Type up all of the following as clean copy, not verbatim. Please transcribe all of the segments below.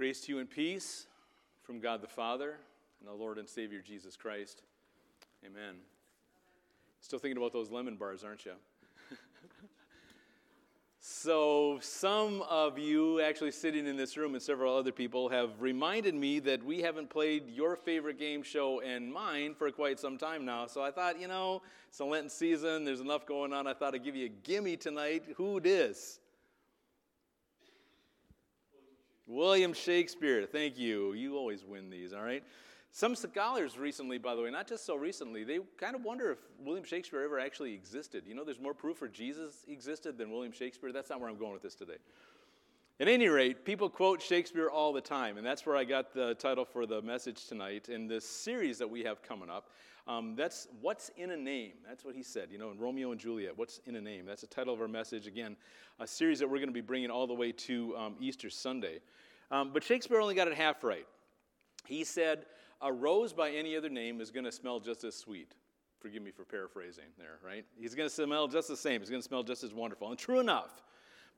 Grace to you and peace from God the Father and the Lord and Savior Jesus Christ. Amen. Still thinking about those lemon bars, aren't you? So some of you actually sitting in this room and several other people have reminded me that we haven't played your favorite game show and mine for quite some time now. So I thought, it's a Lenten season. There's enough going on. I thought I'd give you a gimme tonight. Who dis? William Shakespeare, thank you. You always win these, all right? Some scholars recently, by the way, not just so recently, they kind of wonder if William Shakespeare ever actually existed. There's more proof for Jesus existed than William Shakespeare. That's not where I'm going with this today. At any rate, people quote Shakespeare all the time, and that's where I got the title for the message tonight in this series that we have coming up. That's What's in a Name. That's what he said, in Romeo and Juliet, What's in a Name. That's the title of our message, again, a series that we're going to be bringing all the way to Easter Sunday. But Shakespeare only got it half right. He said, a rose by any other name is going to smell just as sweet. Forgive me for paraphrasing there, right? He's going to smell just the same. He's going to smell just as wonderful. And true enough.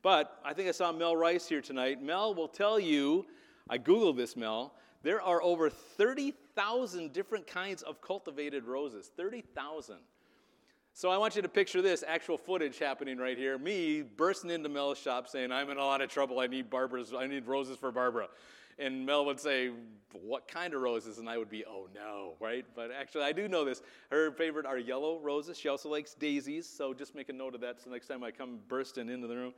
But I think I saw Mel Rice here tonight. Mel will tell you, I Googled this, Mel, there are over 30,000 different kinds of cultivated roses, 30,000. So I want you to picture this actual footage happening right here, me bursting into Mel's shop saying, I'm in a lot of trouble, I need roses for Barbara. And Mel would say, what kind of roses? And I would be, oh no, right? But actually, I do know this. Her favorite are yellow roses. She also likes daisies, so just make a note of that so next time I come bursting into the room.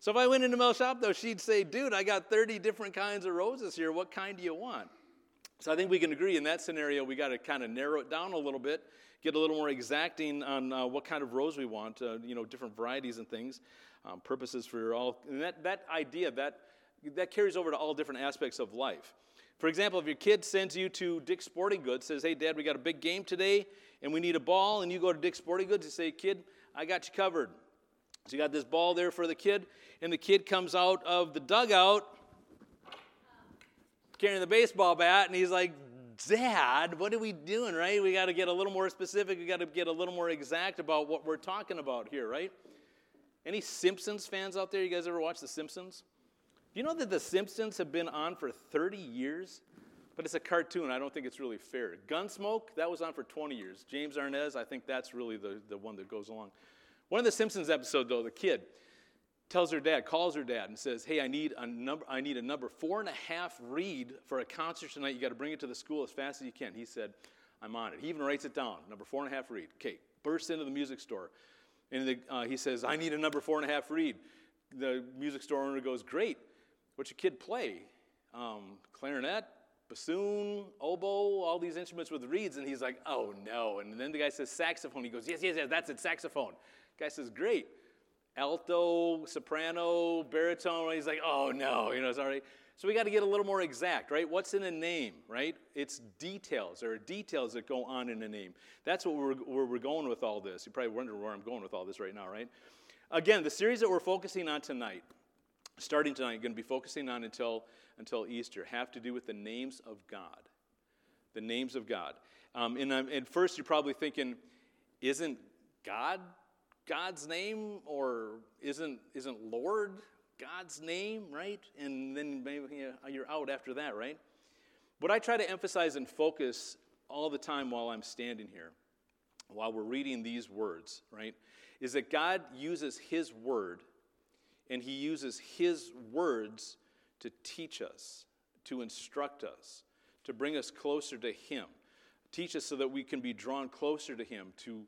So if I went into Mel's shop, though, she'd say, dude, I got 30 different kinds of roses here. What kind do you want? So I think we can agree in that scenario, we got to kind of narrow it down a little bit, get a little more exacting on what kind of rose we want, different varieties and things, purposes for all. And that idea, that carries over to all different aspects of life. For example, if your kid sends you to Dick's Sporting Goods, says, hey, Dad, we got a big game today, and we need a ball, and you go to Dick's Sporting Goods, you say, kid, I got you covered. So you got this ball there for the kid, and the kid comes out of the dugout carrying the baseball bat, and he's like, Dad, what are we doing, right? We got to get a little more specific. We got to get a little more exact about what we're talking about here, right? Any Simpsons fans out there? You guys ever watch The Simpsons? Do you know that The Simpsons have been on for 30 years? But it's a cartoon. I don't think it's really fair. Gunsmoke, that was on for 20 years. James Arness, I think that's really the one that goes along. One of the Simpsons episodes, though, the kid calls her dad and says, hey, I need a number 4.5 read for a concert tonight. You got to bring it to the school as fast as you can. He said, I'm on it. He even writes it down, number 4.5 read. Okay, bursts into the music store. And he says, I need a number 4.5 read. The music store owner goes, great. What's your kid play? Clarinet, bassoon, oboe, all these instruments with reeds. And he's like, oh, no. And then the guy says saxophone. He goes, yes, that's it, saxophone. The guy says, great. Alto, soprano, baritone. He's like, oh, no, it's all right. So we got to get a little more exact, right? What's in a name, right? It's details. There are details that go on in a name. That's what where we're going with all this. You probably wonder where I'm going with all this right now, right? Again, the series that we're focusing on tonight, starting tonight, going to be focusing on until Easter, have to do with the names of God. The names of God. At first, you're probably thinking, isn't God God's name, or isn't Lord God's name, right? And then maybe you're out after that, right? What I try to emphasize and focus all the time while I'm standing here, while we're reading these words, right, is that God uses his word, and he uses his words to teach us, to instruct us, to bring us closer to him, teach us so that we can be drawn closer to him, to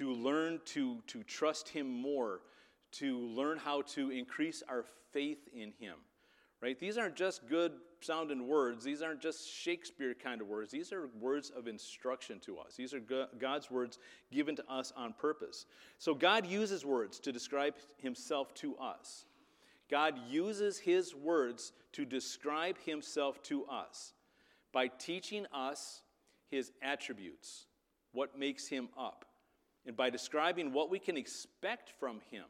learn to trust him more, to learn how to increase our faith in him, right? These aren't just good-sounding words. These aren't just Shakespeare kind of words. These are words of instruction to us. These are God's words given to us on purpose. So God uses words to describe himself to us. God uses his words to describe himself to us by teaching us his attributes, what makes him up. And by describing what we can expect from him,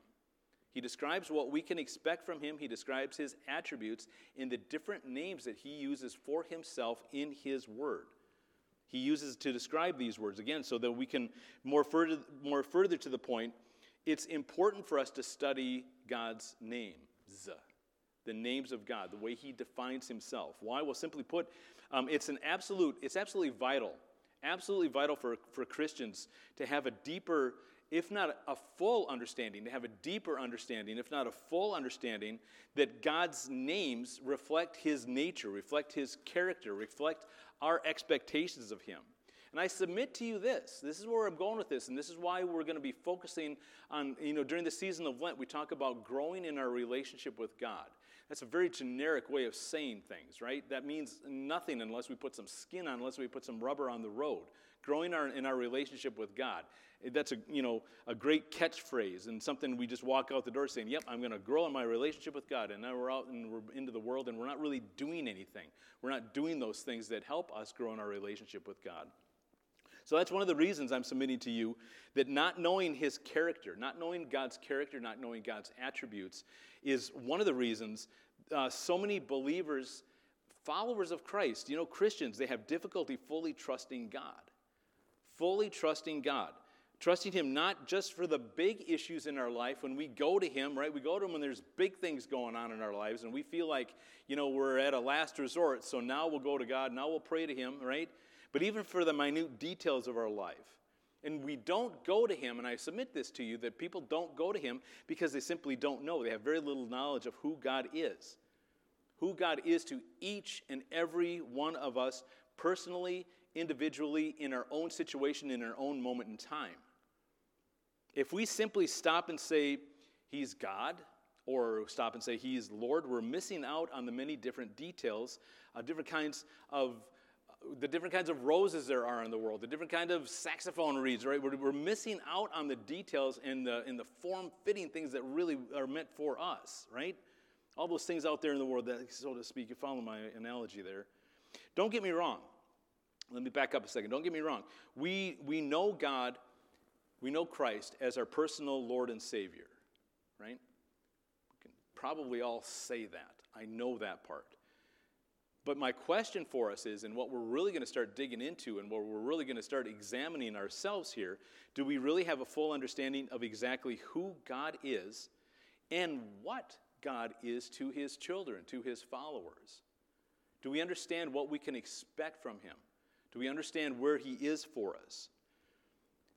he describes what we can expect from him. He describes his attributes in the different names that he uses for himself in his word. He uses to describe these words, again, so that we can, more further to the point, it's important for us to study God's names. the names of God, the way he defines himself. Why? Well, simply put, it's absolutely vital for Christians to have a deeper, if not a full understanding, to have a deeper understanding, if not a full understanding, that God's names reflect his nature, reflect his character, reflect our expectations of him. And I submit to you this is where I'm going with this, and this is why we're going to be focusing on, during the season of Lent, we talk about growing in our relationship with God. That's a very generic way of saying things, right? That means nothing unless we put some skin on, unless we put some rubber on the road. Growing in our relationship with God. That's a great catchphrase and something we just walk out the door saying, yep, I'm going to grow in my relationship with God. And now we're out and we're into the world and we're not really doing anything. We're not doing those things that help us grow in our relationship with God. So that's one of the reasons I'm submitting to you that not knowing his character, not knowing God's character, not knowing God's attributes is one of the reasons so many believers, followers of Christ, Christians, they have difficulty fully trusting God. Trusting him not just for the big issues in our life. When we go to him, right? We go to him when there's big things going on in our lives and we feel like, we're at a last resort, so now we'll go to God, now we'll pray to him, right? But even for the minute details of our life. And we don't go to him, and I submit this to you, that people don't go to him because they simply don't know. They have very little knowledge of who God is to each and every one of us personally, individually, in our own situation, in our own moment in time. If we simply stop and say, he's God, or stop and say, he's Lord, we're missing out on the many different details, the different kinds of roses there are in the world, the different kind of saxophone reeds, right? We're missing out on the details and the form-fitting things that really are meant for us, right? All those things out there in the world, that, so to speak, you follow my analogy there. Don't get me wrong. Let me back up a second. Don't get me wrong. We know God, we know Christ as our personal Lord and Savior, right? We can probably all say that. I know that part. But my question for us is, and what we're really going to start digging into and what we're really going to start examining ourselves here, do we really have a full understanding of exactly who God is and what God is to his children, to his followers? Do we understand what we can expect from him? Do we understand where he is for us?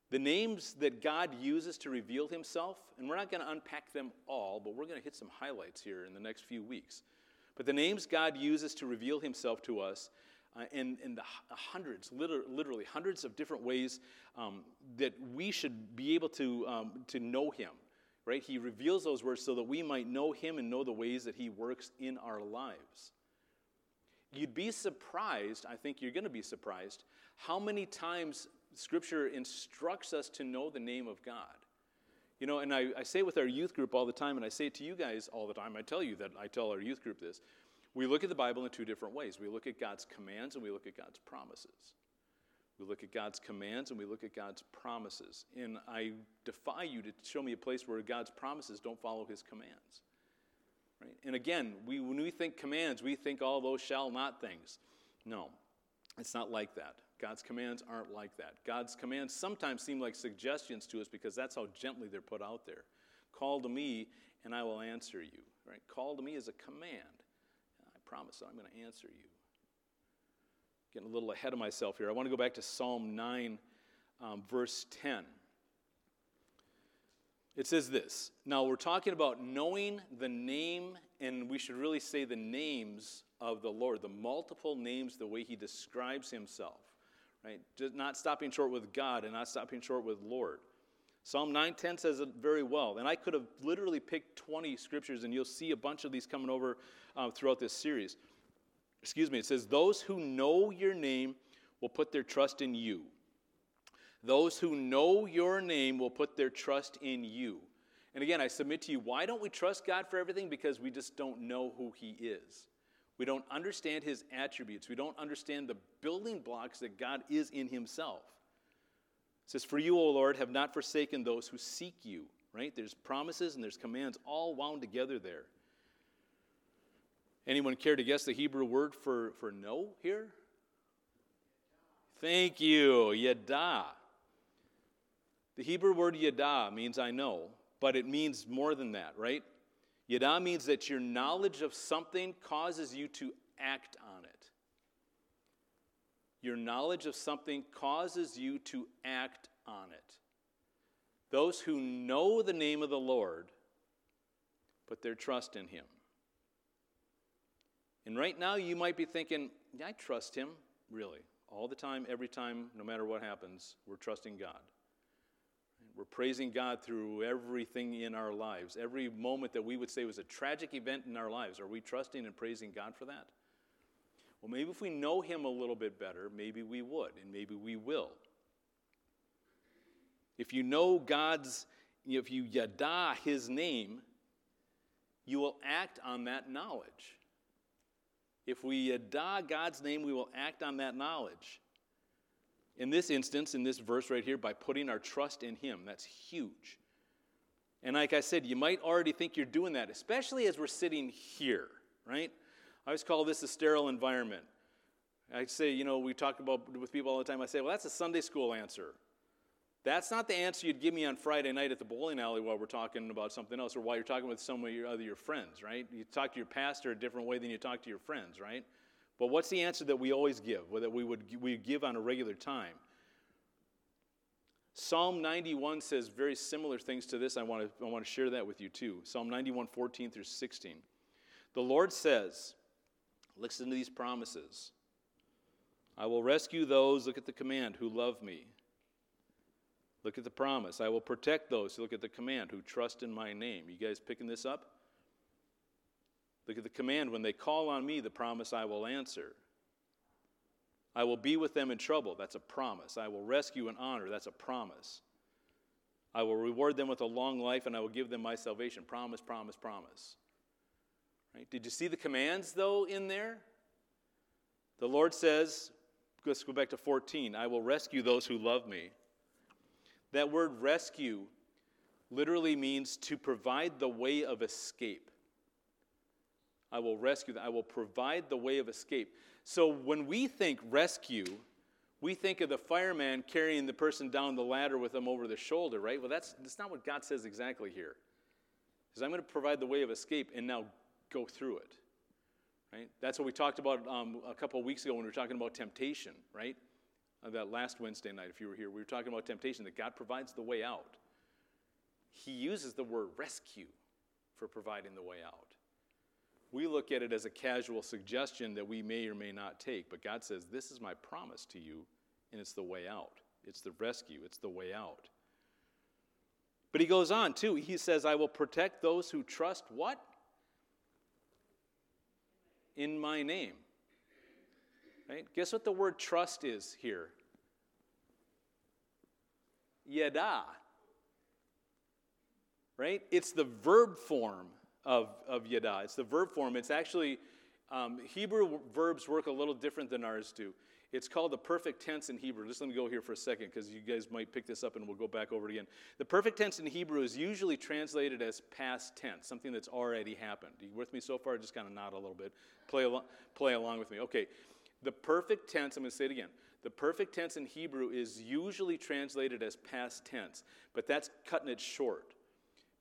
The names that God uses to reveal himself, and we're not going to unpack them all, but we're going to hit some highlights here in the next few weeks. But the names God uses to reveal himself to us in the hundreds, literally hundreds of different ways that we should be able to know him, right? He reveals those words so that we might know him and know the ways that he works in our lives. You'd be surprised, I think you're going to be surprised, how many times Scripture instructs us to know the name of God. And I say with our youth group all the time, and I say it to you guys all the time, I tell our youth group this. We look at the Bible in two different ways. We look at God's commands and we look at God's promises. We look at God's commands and we look at God's promises. And I defy you to show me a place where God's promises don't follow his commands. Right? And again, when we think commands, we think all those shall not things. No, it's not like that. God's commands aren't like that. God's commands sometimes seem like suggestions to us because that's how gently they're put out there. Call to me and I will answer you. Right? Call to me is a command. I promise I'm going to answer you. Getting a little ahead of myself here. I want to go back to Psalm 9, verse 10. It says this. Now we're talking about knowing the name, and we should really say the names of the Lord, the multiple names, the way he describes himself. Right? Just not stopping short with God and not stopping short with Lord. Psalm 9:10 says it very well. And I could have literally picked 20 scriptures, and you'll see a bunch of these coming over throughout this series. Excuse me. It says, those who know your name will put their trust in you. Those who know your name will put their trust in you. And again, I submit to you, why don't we trust God for everything? Because we just don't know who he is. We don't understand his attributes. We don't understand the building blocks that God is in himself. It says, for you, O Lord, have not forsaken those who seek you. Right? There's promises and there's commands all wound together there. Anyone care to guess the Hebrew word for know here? Thank you, Yadah. The Hebrew word Yadah means I know, but it means more than that, right? Yadah means that your knowledge of something causes you to act on it. Your knowledge of something causes you to act on it. Those who know the name of the Lord put their trust in him. And right now you might be thinking, I trust him, really. All the time, every time, no matter what happens, we're trusting God. We're praising God through everything in our lives. Every moment that we would say was a tragic event in our lives, are we trusting and praising God for that? Well, maybe if we know him a little bit better, maybe we would, and maybe we will. If you know God's, if you Yadah his name, you will act on that knowledge. If we Yadah God's name, we will act on that knowledge. In this instance, in this verse right here, by putting our trust in him. That's huge. And like I said, you might already think you're doing that, especially as we're sitting here, right? I always call this a sterile environment. I say, we talk about with people all the time, I say, well, that's a Sunday school answer. That's not the answer you'd give me on Friday night at the bowling alley while we're talking about something else or while you're talking with some of your other friends, right? You talk to your pastor a different way than you talk to your friends, right? But what's the answer that we always give, or that we give on a regular time? Psalm 91 says very similar things to this. I want to share that with you too. Psalm 91, 14 through 16. The Lord says, listen to these promises. I will rescue those, look at the command, who love me. Look at the promise. I will protect those, who look at the command, who trust in my name. You guys picking this up? Look at the command. When they call on me, the promise I will answer. I will be with them in trouble. That's a promise. I will rescue and honor. That's a promise. I will reward them with a long life, and I will give them my salvation. Promise, promise, promise. Right? Did you see the commands, though, in there? The Lord says, let's go back to 14. I will rescue those who love me. That word rescue literally means to provide the way of escape. I will rescue them. I will provide the way of escape. So when we think rescue, we think of the fireman carrying the person down the ladder with them over the shoulder, right? Well, that's not what God says exactly here. He says, I'm going to provide the way of escape and now go through it, right? That's what we talked about a couple of weeks ago when we were talking about temptation, right? That last Wednesday night, if you were here, we were talking about temptation, that God provides the way out. He uses the word rescue for providing the way out. We look at it as a casual suggestion that we may or may not take, but God says, this is my promise to you, and it's the way out. It's the rescue. It's the way out. But he goes on, too. He says, I will protect those who trust what? In my name. Right? Guess what the word trust is here? Yadah. Right? It's the verb form of Yadah. It's the verb form. It's actually, Hebrew verbs work a little different than ours do. It's called the perfect tense in Hebrew. Just let me go here for a second because you guys might pick this up and we'll go back over it again. The perfect tense in Hebrew is usually translated as past tense, something that's already happened. Are you with me so far? Just kind of nod a little bit. Play along with me. Okay. The perfect tense, I'm going to say it again. The perfect tense in Hebrew is usually translated as past tense, but that's cutting it short.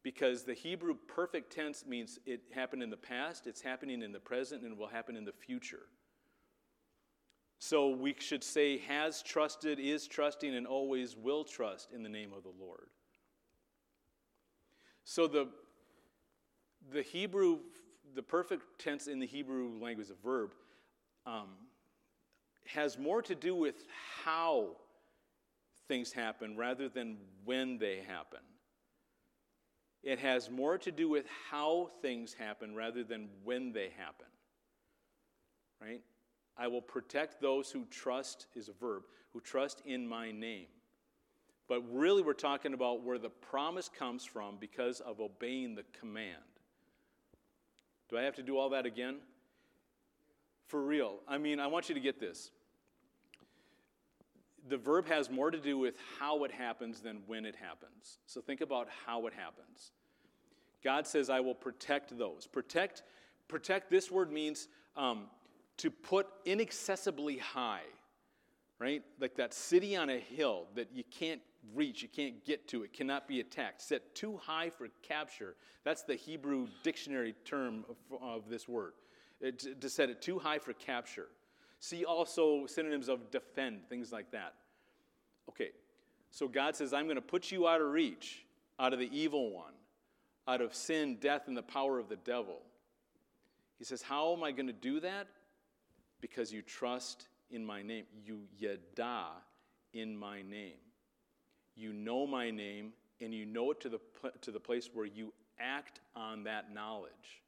Because the Hebrew perfect tense means it happened in the past, it's happening in the present, and it will happen in the future. So we should say has trusted, is trusting, and always will trust in the name of the Lord. So the perfect tense in the Hebrew language, a verb, has more to do with how things happen rather than when they happen. It has more to do with how things happen rather than when they happen, right? I will protect those who trust is a verb, who trust in my name. But really we're talking about where the promise comes from because of obeying the command. Do I have to do all that again? For real. I mean, I want you to get this. The verb has more to do with how it happens than when it happens. So think about how it happens. God says, I will protect those. Protect this word means to put inaccessibly high, right? Like that city on a hill that you can't reach, you can't get to it, cannot be attacked, set too high for capture. That's the Hebrew dictionary term of this word, to set it too high for capture. See also synonyms of defend, things like that. Okay, so God says, I'm going to put you out of reach, out of the evil one, out of sin, death, and the power of the devil. He says, how am I going to do that? Because you trust in my name. You Yadah in my name. You know my name, and you know it to the place where you act on that knowledge.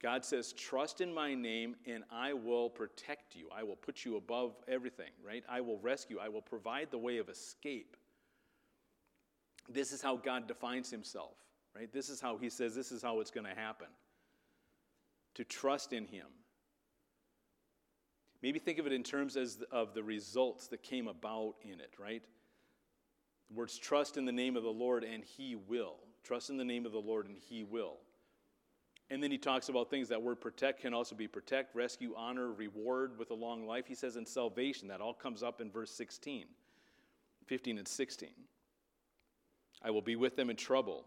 God says, trust in my name, and I will protect you. I will put you above everything, right? I will rescue. I will provide the way of escape. This is how God defines himself, right? This is how he says this is how it's going to happen. To trust in him. Maybe think of it in terms of the results that came about in it, right? The words trust in the name of the Lord and he will. Trust in the name of the Lord and he will. And then he talks about things. That word protect can also be protect, rescue, honor, reward with a long life. He says in salvation. That all comes up in verse 15 and 16. I will be with them in trouble.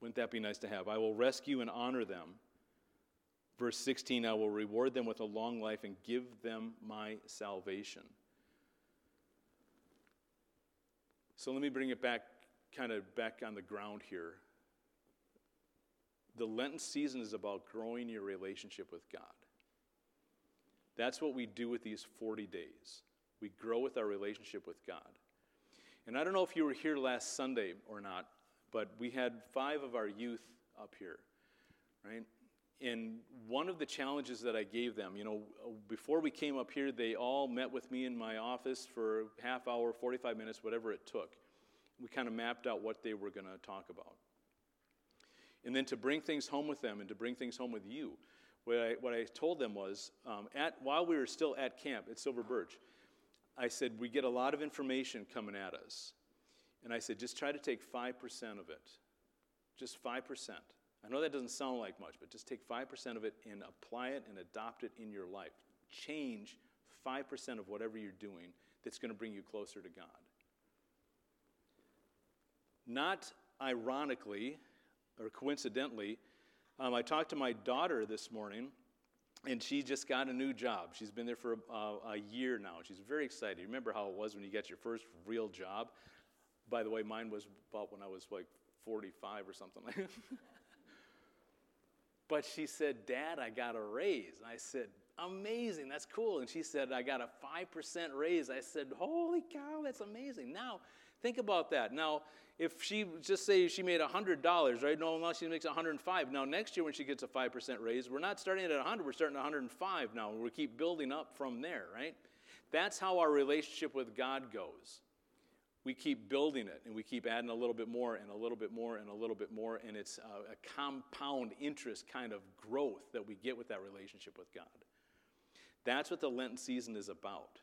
Wouldn't that be nice to have? I will rescue and honor them. Verse 16, I will reward them with a long life and give them my salvation. So let me bring it back, kind of back on the ground here. The Lenten season is about growing your relationship with God. That's what we do with these 40 days. We grow with our relationship with God. And I don't know if you were here last Sunday or not, but we had 5 of our youth up here, right? And one of the challenges that I gave them, you know, before we came up here, they all met with me in my office for half hour, 45 minutes, whatever it took. We kind of mapped out what they were going to talk about. And then to bring things home with them and to bring things home with you, what I told them was, while we were still at camp at Silver Birch, I said, we get a lot of information coming at us. And I said, just try to take 5% of it. Just 5%. I know that doesn't sound like much, but just take 5% of it and apply it and adopt it in your life. Change 5% of whatever you're doing that's going to bring you closer to God. Not ironically or coincidentally, I talked to my daughter this morning, and she just got a new job. She's been there for a year now. She's very excited. Remember how it was when you got your first real job? By the way, mine was about when I was like 45 or something like that. But she said, Dad, I got a raise. And I said, amazing, that's cool. And she said, I got a 5% raise. I said, holy cow, that's amazing. Now, think about that. Now, if she, just say she made $100, right? No, now she makes $105. Now, next year when she gets a 5% raise, we're not starting at 100, we're starting at 105 now. We keep building up from there, right? That's how our relationship with God goes. We keep building it, and we keep adding a little bit more and a little bit more and a little bit more, and it's a compound interest kind of growth that we get with that relationship with God. That's what the Lenten season is about.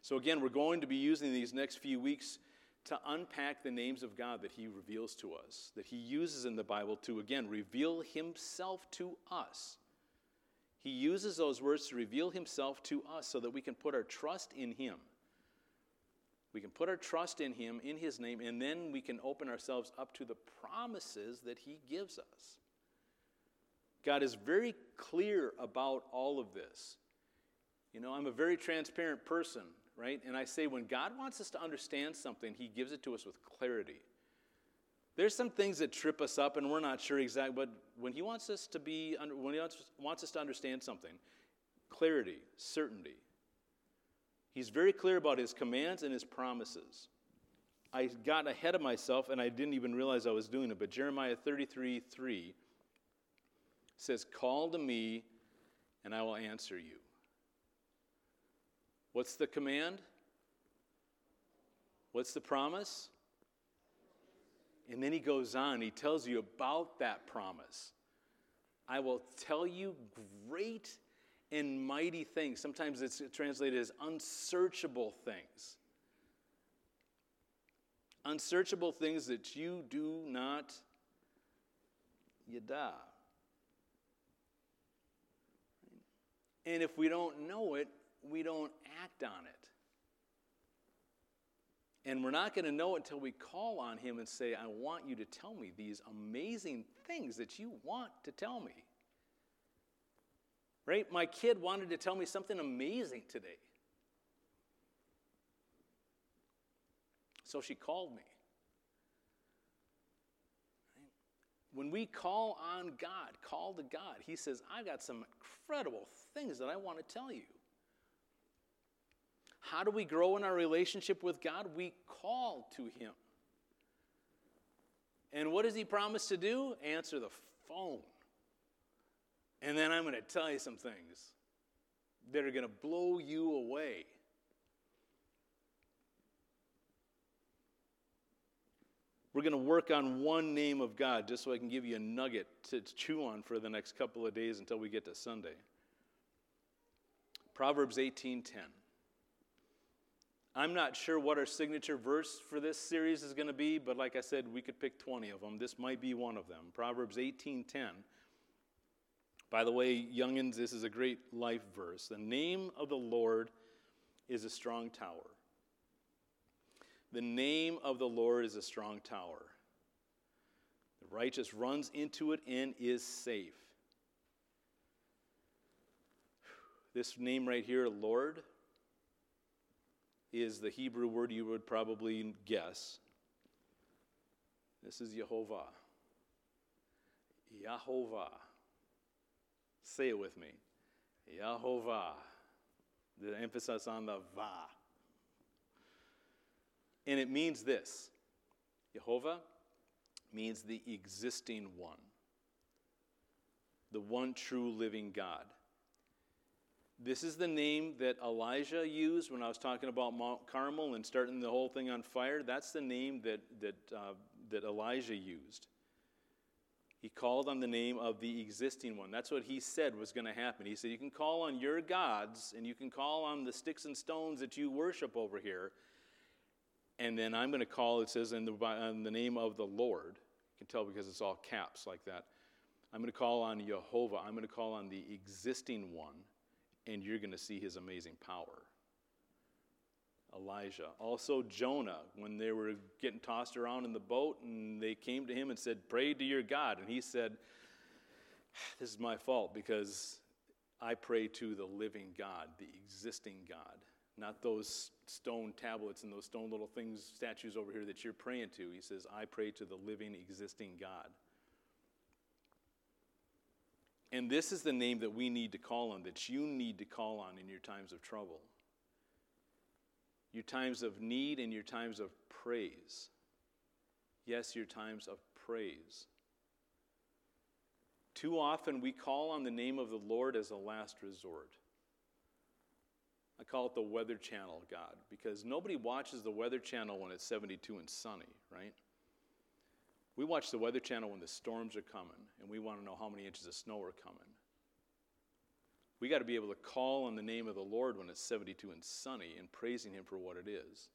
So again, we're going to be using these next few weeks to unpack the names of God that he reveals to us, that he uses in the Bible to, again, reveal himself to us. He uses those words to reveal himself to us so that we can put our trust in him. We can put our trust in him, in his name, and then we can open ourselves up to the promises that he gives us. God is very clear about all of this. You know, I'm a very transparent person, right? And I say when God wants us to understand something, he gives it to us with clarity. There's some things that trip us up, and we're not sure exactly, but when he wants us to understand something, clarity, certainty. He's very clear about his commands and his promises. I got ahead of myself, and I didn't even realize I was doing it, but Jeremiah 33:3 says, call to me, and I will answer you. What's the command? What's the promise? And then he goes on. He tells you about that promise. I will tell you great things. And mighty things. Sometimes it's translated as unsearchable things. Unsearchable things that you do not Yadah. And if we don't know it, we don't act on it. And we're not going to know until we call on him and say, I want you to tell me these amazing things that you want to tell me. Right? My kid wanted to tell me something amazing today. So she called me. Right? When we call on God, call to God, he says, I've got some incredible things that I want to tell you. How do we grow in our relationship with God? We call to him. And what does he promise to do? Answer the phone. And then I'm going to tell you some things that are going to blow you away. We're going to work on one name of God just so I can give you a nugget to chew on for the next couple of days until we get to Sunday. Proverbs 18:10. I'm not sure what our signature verse for this series is going to be, but like I said, we could pick 20 of them. This might be one of them. Proverbs 18:10. By the way, youngins, this is a great life verse. The name of the Lord is a strong tower. The name of the Lord is a strong tower. The righteous runs into it and is safe. This name right here, Lord, is the Hebrew word you would probably guess. This is Jehovah. Yahovah. Say it with me. Yahovah. The emphasis on the va. And it means this. Jehovah means the existing one. The one true living God. This is the name that Elijah used when I was talking about Mount Carmel and starting the whole thing on fire. That's the name that Elijah used. He called on the name of the existing one. That's what he said was going to happen. He said, you can call on your gods, and you can call on the sticks and stones that you worship over here, and then I'm going to call, it says, on the name of the Lord. You can tell because it's all caps like that. I'm going to call on Jehovah. I'm going to call on the existing one. And you're going to see his amazing power. Elijah. Also Jonah, when they were getting tossed around in the boat, and they came to him and said, pray to your God. And he said, this is my fault because I pray to the living God, the existing God, not those stone tablets and those stone little things, statues over here that you're praying to. He says, I pray to the living, existing God. And this is the name that we need to call on, that you need to call on in your times of trouble. Your times of need and your times of praise. Yes, your times of praise. Too often we call on the name of the Lord as a last resort. I call it the Weather Channel God, because nobody watches the Weather Channel when it's 72 and sunny, right? We watch the Weather Channel when the storms are coming, and we want to know how many inches of snow are coming. We got to be able to call on the name of the Lord when it's 72 and sunny and praising him for what it is.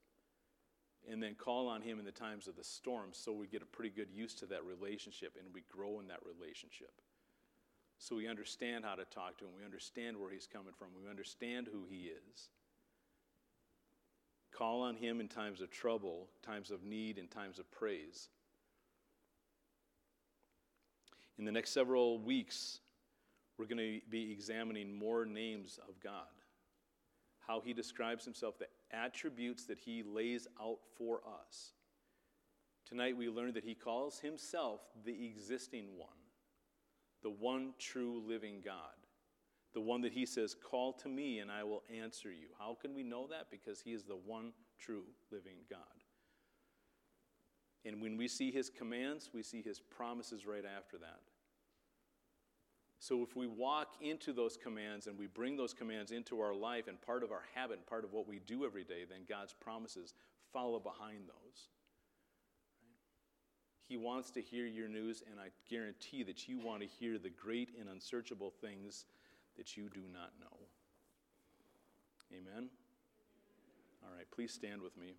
And then call on him in the times of the storm so we get a pretty good use to that relationship and we grow in that relationship. So we understand how to talk to him. We understand where he's coming from. We understand who he is. Call on him in times of trouble, times of need, and times of praise. In the next several weeks, we're going to be examining more names of God. How he describes himself, the attributes that he lays out for us. Tonight we learned that he calls himself the existing one. The one true living God. The one that he says, call to me and I will answer you. How can we know that? Because he is the one true living God. And when we see his commands, we see his promises right after that. So if we walk into those commands and we bring those commands into our life and part of our habit and part of what we do every day, then God's promises follow behind those. He wants to hear your news, and I guarantee that you want to hear the great and unsearchable things that you do not know. Amen? All right, please stand with me.